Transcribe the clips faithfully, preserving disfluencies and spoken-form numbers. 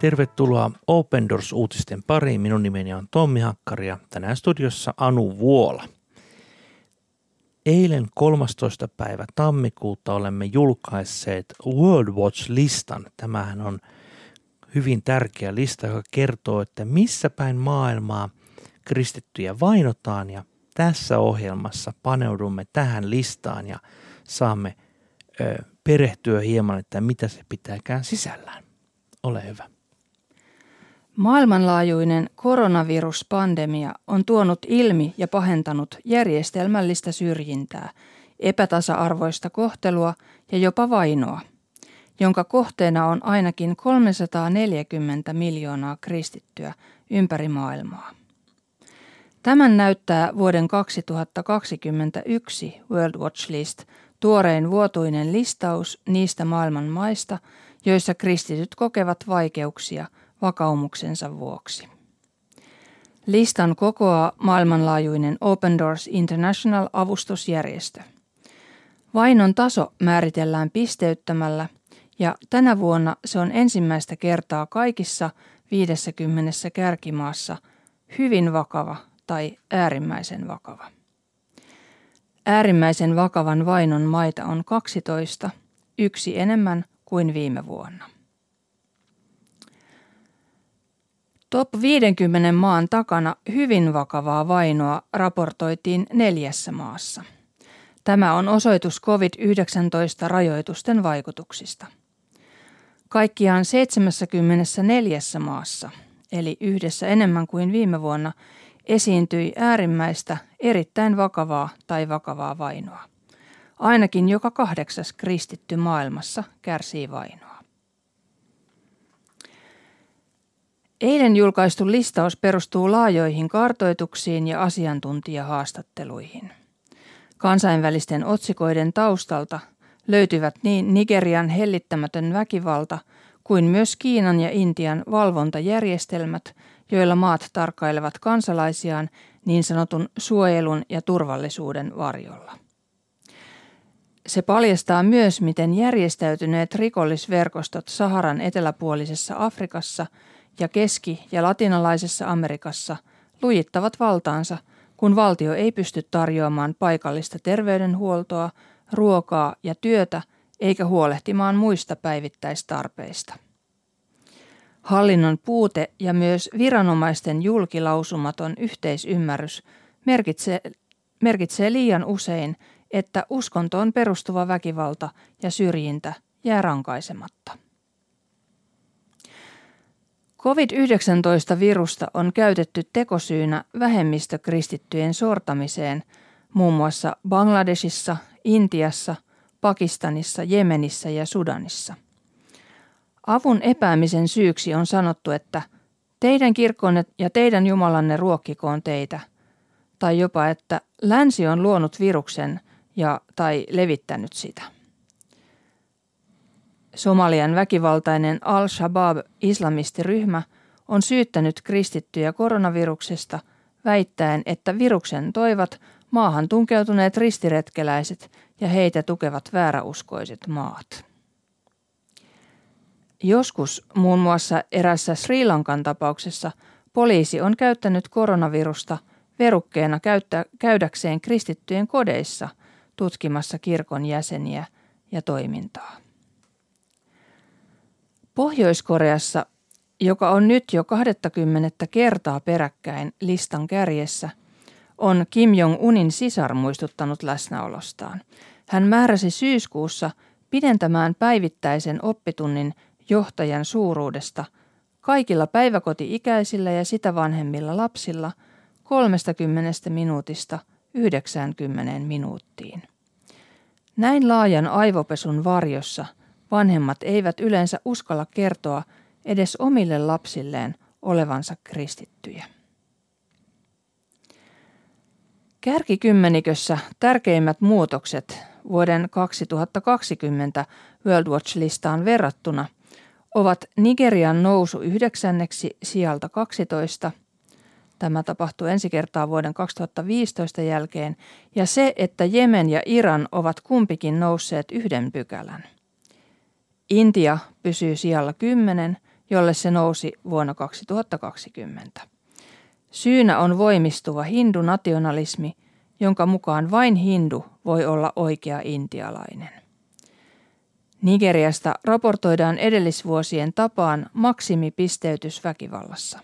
Tervetuloa Open Doors-uutisten pariin. Minun nimeni on Tommi Hakkari ja tänään studiossa Anu Vuola. Eilen kolmastoista päivä tammikuuta olemme julkaisseet World Watch Listan. Tämähän on hyvin tärkeä lista, joka kertoo, että missä päin maailmaa kristittyjä vainotaan, ja tässä ohjelmassa paneudumme tähän listaan ja saamme ö, perehtyä hieman, että mitä se pitääkään sisällään. Ole hyvä. Maailmanlaajuinen koronaviruspandemia on tuonut ilmi ja pahentanut järjestelmällistä syrjintää, epätasa-arvoista kohtelua ja jopa vainoa, jonka kohteena on ainakin kolmesataaneljäkymmentä miljoonaa kristittyä ympäri maailmaa. Tämän näyttää vuoden kaksituhattakaksikymmentäyksi World Watch List, tuorein vuotuinen listaus niistä maailman maista, joissa kristityt kokevat vaikeuksia vakaumuksensa vuoksi. Listan kokoaa maailmanlaajuinen Open Doors International -avustusjärjestö. Vainon taso määritellään pisteyttämällä, ja tänä vuonna se on ensimmäistä kertaa kaikissa viidessäkymmenessä kärkimaassa hyvin vakava tai äärimmäisen vakava. Äärimmäisen vakavan vainon maita on kaksitoista, yksi enemmän kuin viime vuonna. Top viidenkymmenen maan takana hyvin vakavaa vainoa raportoitiin neljässä maassa. Tämä on osoitus covid yhdeksäntoista-rajoitusten vaikutuksista. Kaikkiaan seitsemässäkymmenessäneljässä maassa, eli yhdessä enemmän kuin viime vuonna, esiintyi äärimmäistä, erittäin vakavaa tai vakavaa vainoa. Ainakin joka kahdeksas kristitty maailmassa kärsii vainoa. Eilen julkaistu listaus perustuu laajoihin kartoituksiin ja asiantuntijahaastatteluihin. Kansainvälisten otsikoiden taustalta löytyvät niin Nigerian hellittämätön väkivalta kuin myös Kiinan ja Intian valvontajärjestelmät, joilla maat tarkkailevat kansalaisiaan niin sanotun suojelun ja turvallisuuden varjolla. Se paljastaa myös, miten järjestäytyneet rikollisverkostot Saharan eteläpuolisessa Afrikassa ja Keski- ja Latinalaisessa Amerikassa lujittavat valtaansa, kun valtio ei pysty tarjoamaan paikallista terveydenhuoltoa, ruokaa ja työtä eikä huolehtimaan muista päivittäistarpeista. Hallinnon puute ja myös viranomaisten julkilausumaton yhteisymmärrys merkitsee, merkitsee liian usein, että uskontoon perustuva väkivalta ja syrjintä jää rankaisematta. covid yhdeksäntoista-virusta on käytetty tekosyynä vähemmistökristittyjen sortamiseen muun muassa Bangladesissa, Intiassa, Pakistanissa, Jemenissä ja Sudanissa. Avun epäämisen syyksi on sanottu, että teidän kirkkonne ja teidän Jumalanne ruokkikoon teitä, tai jopa, että länsi on luonut viruksen ja tai levittänyt sitä. Somalian väkivaltainen Al-Shabaab islamistiryhmä on syyttänyt kristittyjä koronaviruksesta väittäen, että viruksen toivat maahan tunkeutuneet ristiretkeläiset ja heitä tukevat vääräuskoiset maat. Joskus muun muassa erässä Sri Lankan tapauksessa poliisi on käyttänyt koronavirusta verukkeena käyttä, käydäkseen kristittyjen kodeissa tutkimassa kirkon jäseniä ja toimintaa. Pohjois-Koreassa, joka on nyt jo kaksikymmentä kertaa peräkkäin listan kärjessä, on Kim Jong-unin sisar muistuttanut läsnäolostaan. Hän määräsi syyskuussa pidentämään päivittäisen oppitunnin johtajan suuruudesta kaikilla päiväkoti-ikäisillä ja sitä vanhemmilla lapsilla kolmestakymmenestä minuutista yhdeksäänkymmeneen minuuttiin. Näin laajan aivopesun varjossa vanhemmat eivät yleensä uskalla kertoa edes omille lapsilleen olevansa kristittyjä. Kärkikymmenikössä tärkeimmät muutokset vuoden kaksituhattakaksikymmentä World Watch-listaan verrattuna ovat Nigerian nousu yhdeksänneksi sijalta kaksitoista. Tämä tapahtui ensi kertaa vuoden kaksituhattaviisitoista jälkeen, ja se, että Jemen ja Iran ovat kumpikin nousseet yhden pykälän. Intia pysyy sijalla kymmenen jolle se nousi vuonna kaksituhattakaksikymmentä. Syynä on voimistuva hindunationalismi, jonka mukaan vain hindu voi olla oikea intialainen. Nigeriasta raportoidaan edellisvuosien tapaan maksimipisteytys väkivallassa.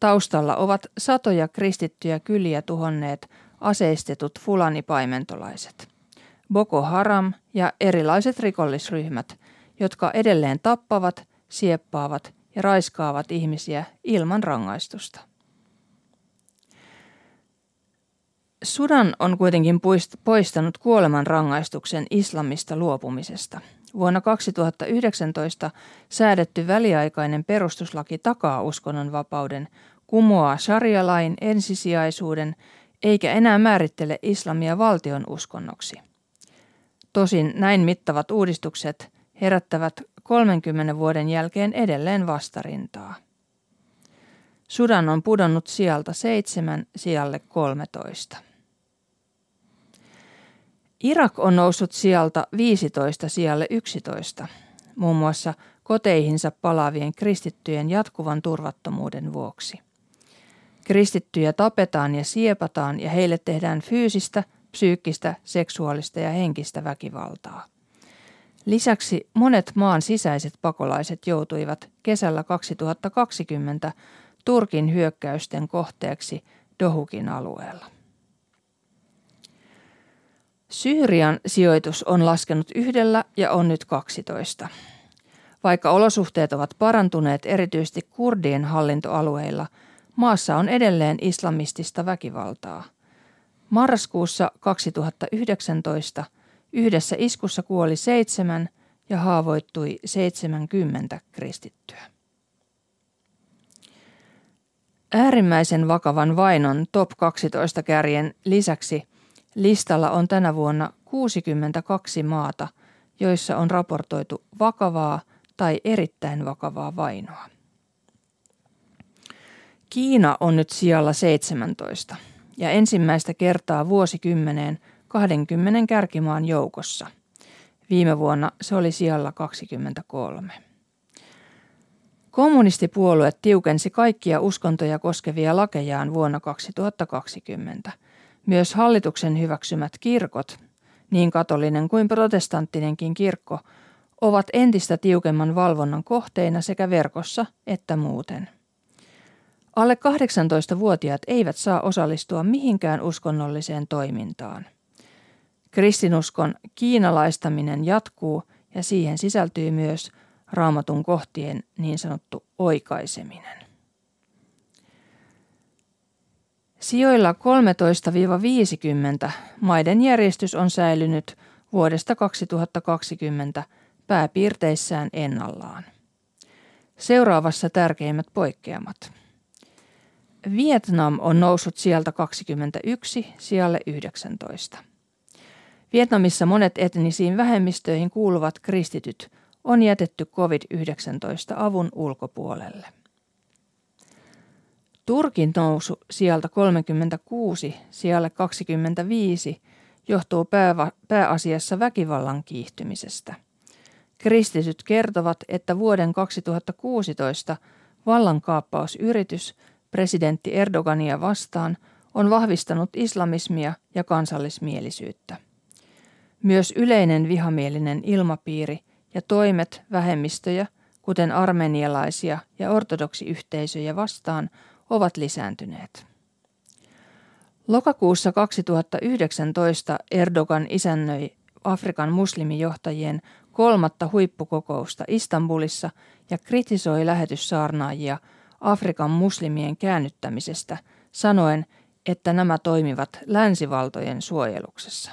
Taustalla ovat satoja kristittyjä kyliä tuhonneet aseistetut fulani-paimentolaiset, Boko Haram ja erilaiset rikollisryhmät, jotka edelleen tappavat, sieppaavat ja raiskaavat ihmisiä ilman rangaistusta. Sudan on kuitenkin poistanut kuolemanrangaistuksen islamista luopumisesta. Vuonna kaksituhattayhdeksäntoista säädetty väliaikainen perustuslaki takaa uskonnonvapauden, kumoaa sharialain ensisijaisuuden eikä enää määrittele islamia valtion uskonnoksi. Tosin näin mittavat uudistukset herättävät kolmenkymmenen vuoden jälkeen edelleen vastarintaa. Sudan on pudonnut sijalta seitsemän sijalle kolmetoista. Irak on noussut sijalta viisitoista sijalle yksitoista, muun muassa koteihinsa palaavien kristittyjen jatkuvan turvattomuuden vuoksi. Kristittyjä tapetaan ja siepataan ja heille tehdään fyysistä, psyykkistä, seksuaalista ja henkistä väkivaltaa. Lisäksi monet maan sisäiset pakolaiset joutuivat kesällä kaksituhattakaksikymmentä Turkin hyökkäysten kohteeksi Dohukin alueella. Syyrian sijoitus on laskenut yhdellä ja on nyt kaksitoista. Vaikka olosuhteet ovat parantuneet erityisesti kurdien hallintoalueilla, maassa on edelleen islamistista väkivaltaa. Marraskuussa kaksituhattayhdeksäntoista yhdessä iskussa kuoli seitsemän ja haavoittui seitsemänkymmentä kristittyä. Äärimmäisen vakavan vainon top kaksitoista kärjen lisäksi listalla on tänä vuonna kuusikymmentäkaksi maata, joissa on raportoitu vakavaa tai erittäin vakavaa vainoa. Kiina on nyt sijalla seitsemäntoista ja ensimmäistä kertaa vuosikymmeneen kaksikymmentä kärkimaan joukossa. Viime vuonna se oli sijalla kaksikymmentäkolme. Kommunistipuolue tiukensi kaikkia uskontoja koskevia lakejaan vuonna kaksituhattakaksikymmentä. Myös hallituksen hyväksymät kirkot, niin katolinen kuin protestanttinenkin kirkko, ovat entistä tiukemman valvonnan kohteina sekä verkossa että muuten. Alle kahdeksantoistavuotiaat eivät saa osallistua mihinkään uskonnolliseen toimintaan. Kristinuskon kiinalaistaminen jatkuu ja siihen sisältyy myös Raamatun kohtien niin sanottu oikaiseminen. Sijoilla kolmetoista viisikymmentä maiden järjestys on säilynyt vuodesta kaksituhattakaksikymmentä pääpiirteissään ennallaan. Seuraavassa tärkeimmät poikkeamat. Vietnam on noussut sieltä kaksikymmentäyksi sijalle yhdeksäntoista. Vietnamissa monet etnisiin vähemmistöihin kuuluvat kristityt on jätetty covid yhdeksäntoista avun ulkopuolelle. Turkin nousu sijalta kolmekymmentäkuusi sijalle kaksikymmentäviisi johtuu pääva- pääasiassa väkivallan kiihtymisestä. Kristityt kertovat, että vuoden kaksituhattakuusitoista vallankaappausyritys presidentti Erdogania vastaan on vahvistanut islamismia ja kansallismielisyyttä. Myös yleinen vihamielinen ilmapiiri ja toimet vähemmistöjä, kuten armenialaisia ja ortodoksiyhteisöjä vastaan, ovat lisääntyneet. Lokakuussa kaksituhattayhdeksäntoista Erdogan isännöi Afrikan muslimijohtajien kolmatta huippukokousta Istanbulissa ja kritisoi lähetyssaarnaajia Afrikan muslimien käännyttämisestä, sanoen, että nämä toimivat länsivaltojen suojeluksessa.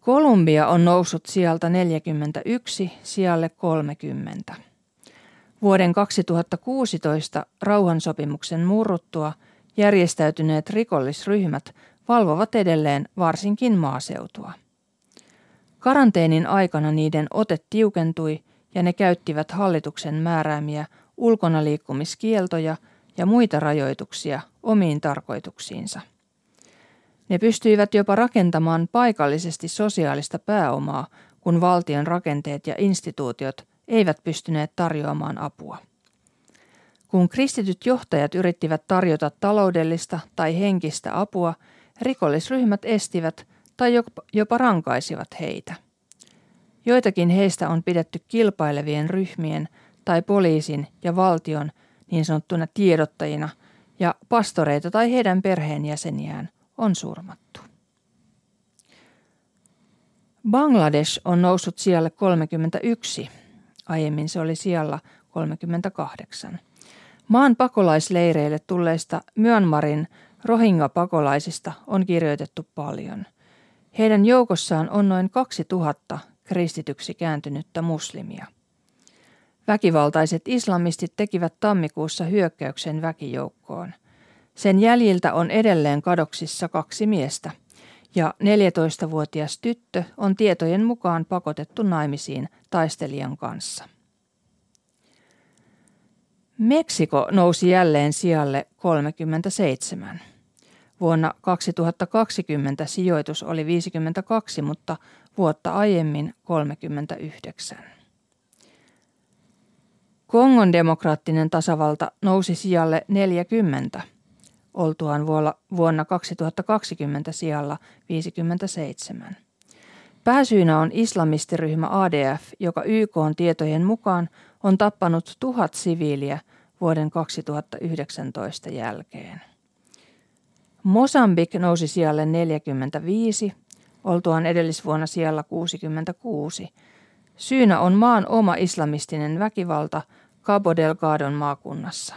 Kolumbia on noussut sijalta neljäkymmentäyksi sijalle kolmekymmentä. Vuoden kaksituhattakuusitoista rauhansopimuksen murruttua järjestäytyneet rikollisryhmät valvovat edelleen varsinkin maaseutua. Karanteenin aikana niiden ote tiukentui ja ne käyttivät hallituksen määräämiä ulkonaliikkumiskieltoja ja muita rajoituksia omiin tarkoituksiinsa. Ne pystyivät jopa rakentamaan paikallisesti sosiaalista pääomaa, kun valtion rakenteet ja instituutiot eivät pystyneet tarjoamaan apua. Kun kristityt johtajat yrittivät tarjota taloudellista tai henkistä apua, rikollisryhmät estivät tai jopa rankaisivat heitä. Joitakin heistä on pidetty kilpailevien ryhmien tai poliisin ja valtion niin sanottuna tiedottajina, ja pastoreita tai heidän perheenjäseniään on surmattu. Bangladesh on noussut sijalle kolmekymmentäyksi, aiemmin se oli sijalla kolmekymmentäkahdeksan. Maan pakolaisleireille tulleista Myanmarin rohingya-pakolaisista on kirjoitettu paljon. Heidän joukossaan on noin kaksituhatta kristityksi kääntynyttä muslimia. Väkivaltaiset islamistit tekivät tammikuussa hyökkäyksen väkijoukkoon. Sen jäljiltä on edelleen kadoksissa kaksi miestä, ja neljätoistavuotias tyttö on tietojen mukaan pakotettu naimisiin taistelijan kanssa. Meksiko nousi jälleen sijalle kolmekymmentäseitsemän. Vuonna kaksituhattakaksikymmentä sijoitus oli viisikymmentäkaksi, mutta vuotta aiemmin kolmekymmentäyhdeksän. Kongon demokraattinen tasavalta nousi sijalle neljäkymmentä, oltuaan vuonna kaksituhattakaksikymmentä sijalla viisikymmentäseitsemän. Pääsyynä on islamistiryhmä A D F, joka Y K:n tietojen mukaan on tappanut tuhat siviiliä vuoden kaksituhattayhdeksäntoista jälkeen. Mosambik nousi sijalle neljäkymmentäviisi, oltuaan edellisvuonna sijalla kuusikymmentäkuusi. Syynä on maan oma islamistinen väkivalta Cabo Delgadon maakunnassa.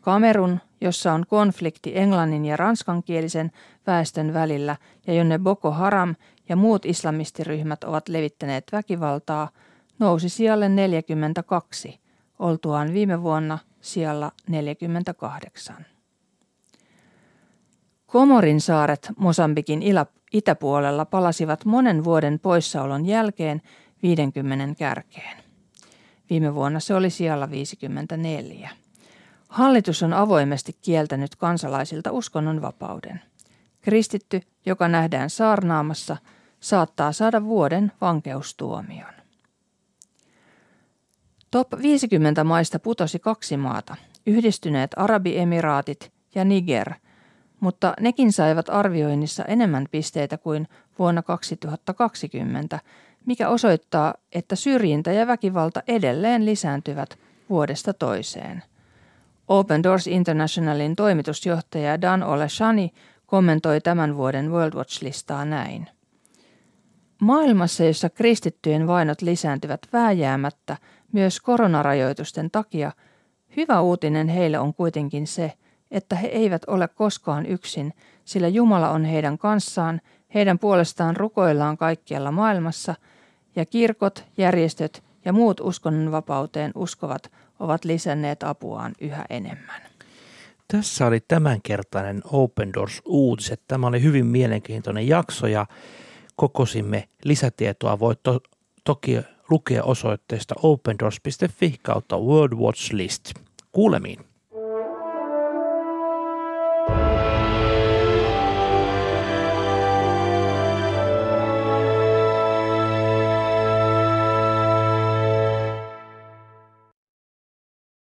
Kamerun, jossa on konflikti englannin ja ranskankielisen väestön välillä ja jonne Boko Haram ja muut islamistiryhmät ovat levittäneet väkivaltaa, nousi sijalle neljäkymmentäkaksi, oltuaan viime vuonna sijalla neljäkymmentäkahdeksan. Komorin saaret Mosambikin itäpuolella palasivat monen vuoden poissaolon jälkeen viidenkymmenen kärkeen. Viime vuonna se oli sijalla viisikymmentäneljä. Hallitus on avoimesti kieltänyt kansalaisilta uskonnonvapauden. Kristitty, joka nähdään saarnaamassa, saattaa saada vuoden vankeustuomion. Top viisikymmentä maista putosi kaksi maata, Yhdistyneet Arabiemiraatit ja Niger, mutta nekin saivat arvioinnissa enemmän pisteitä kuin vuonna kaksituhattakaksikymmentä, mikä osoittaa, että syrjintä ja väkivalta edelleen lisääntyvät vuodesta toiseen. Open Doors Internationalin toimitusjohtaja Dan Oleshani kommentoi tämän vuoden World Watch-listaa näin. Maailmassa, jossa kristittyjen vainot lisääntyvät vääjäämättä myös koronarajoitusten takia, hyvä uutinen heille on kuitenkin se, että he eivät ole koskaan yksin, sillä Jumala on heidän kanssaan, heidän puolestaan rukoillaan kaikkialla maailmassa, ja kirkot, järjestöt ja muut uskonnonvapauteen uskovat ovat lisänneet apuaan yhä enemmän. Tässä oli tämänkertainen Open Doors-uutiset. Tämä oli hyvin mielenkiintoinen jakso ja kokosimme lisätietoa. Voit to- toki lukea osoitteesta opendoors piste fi kautta World Watch List. Kuulemiin.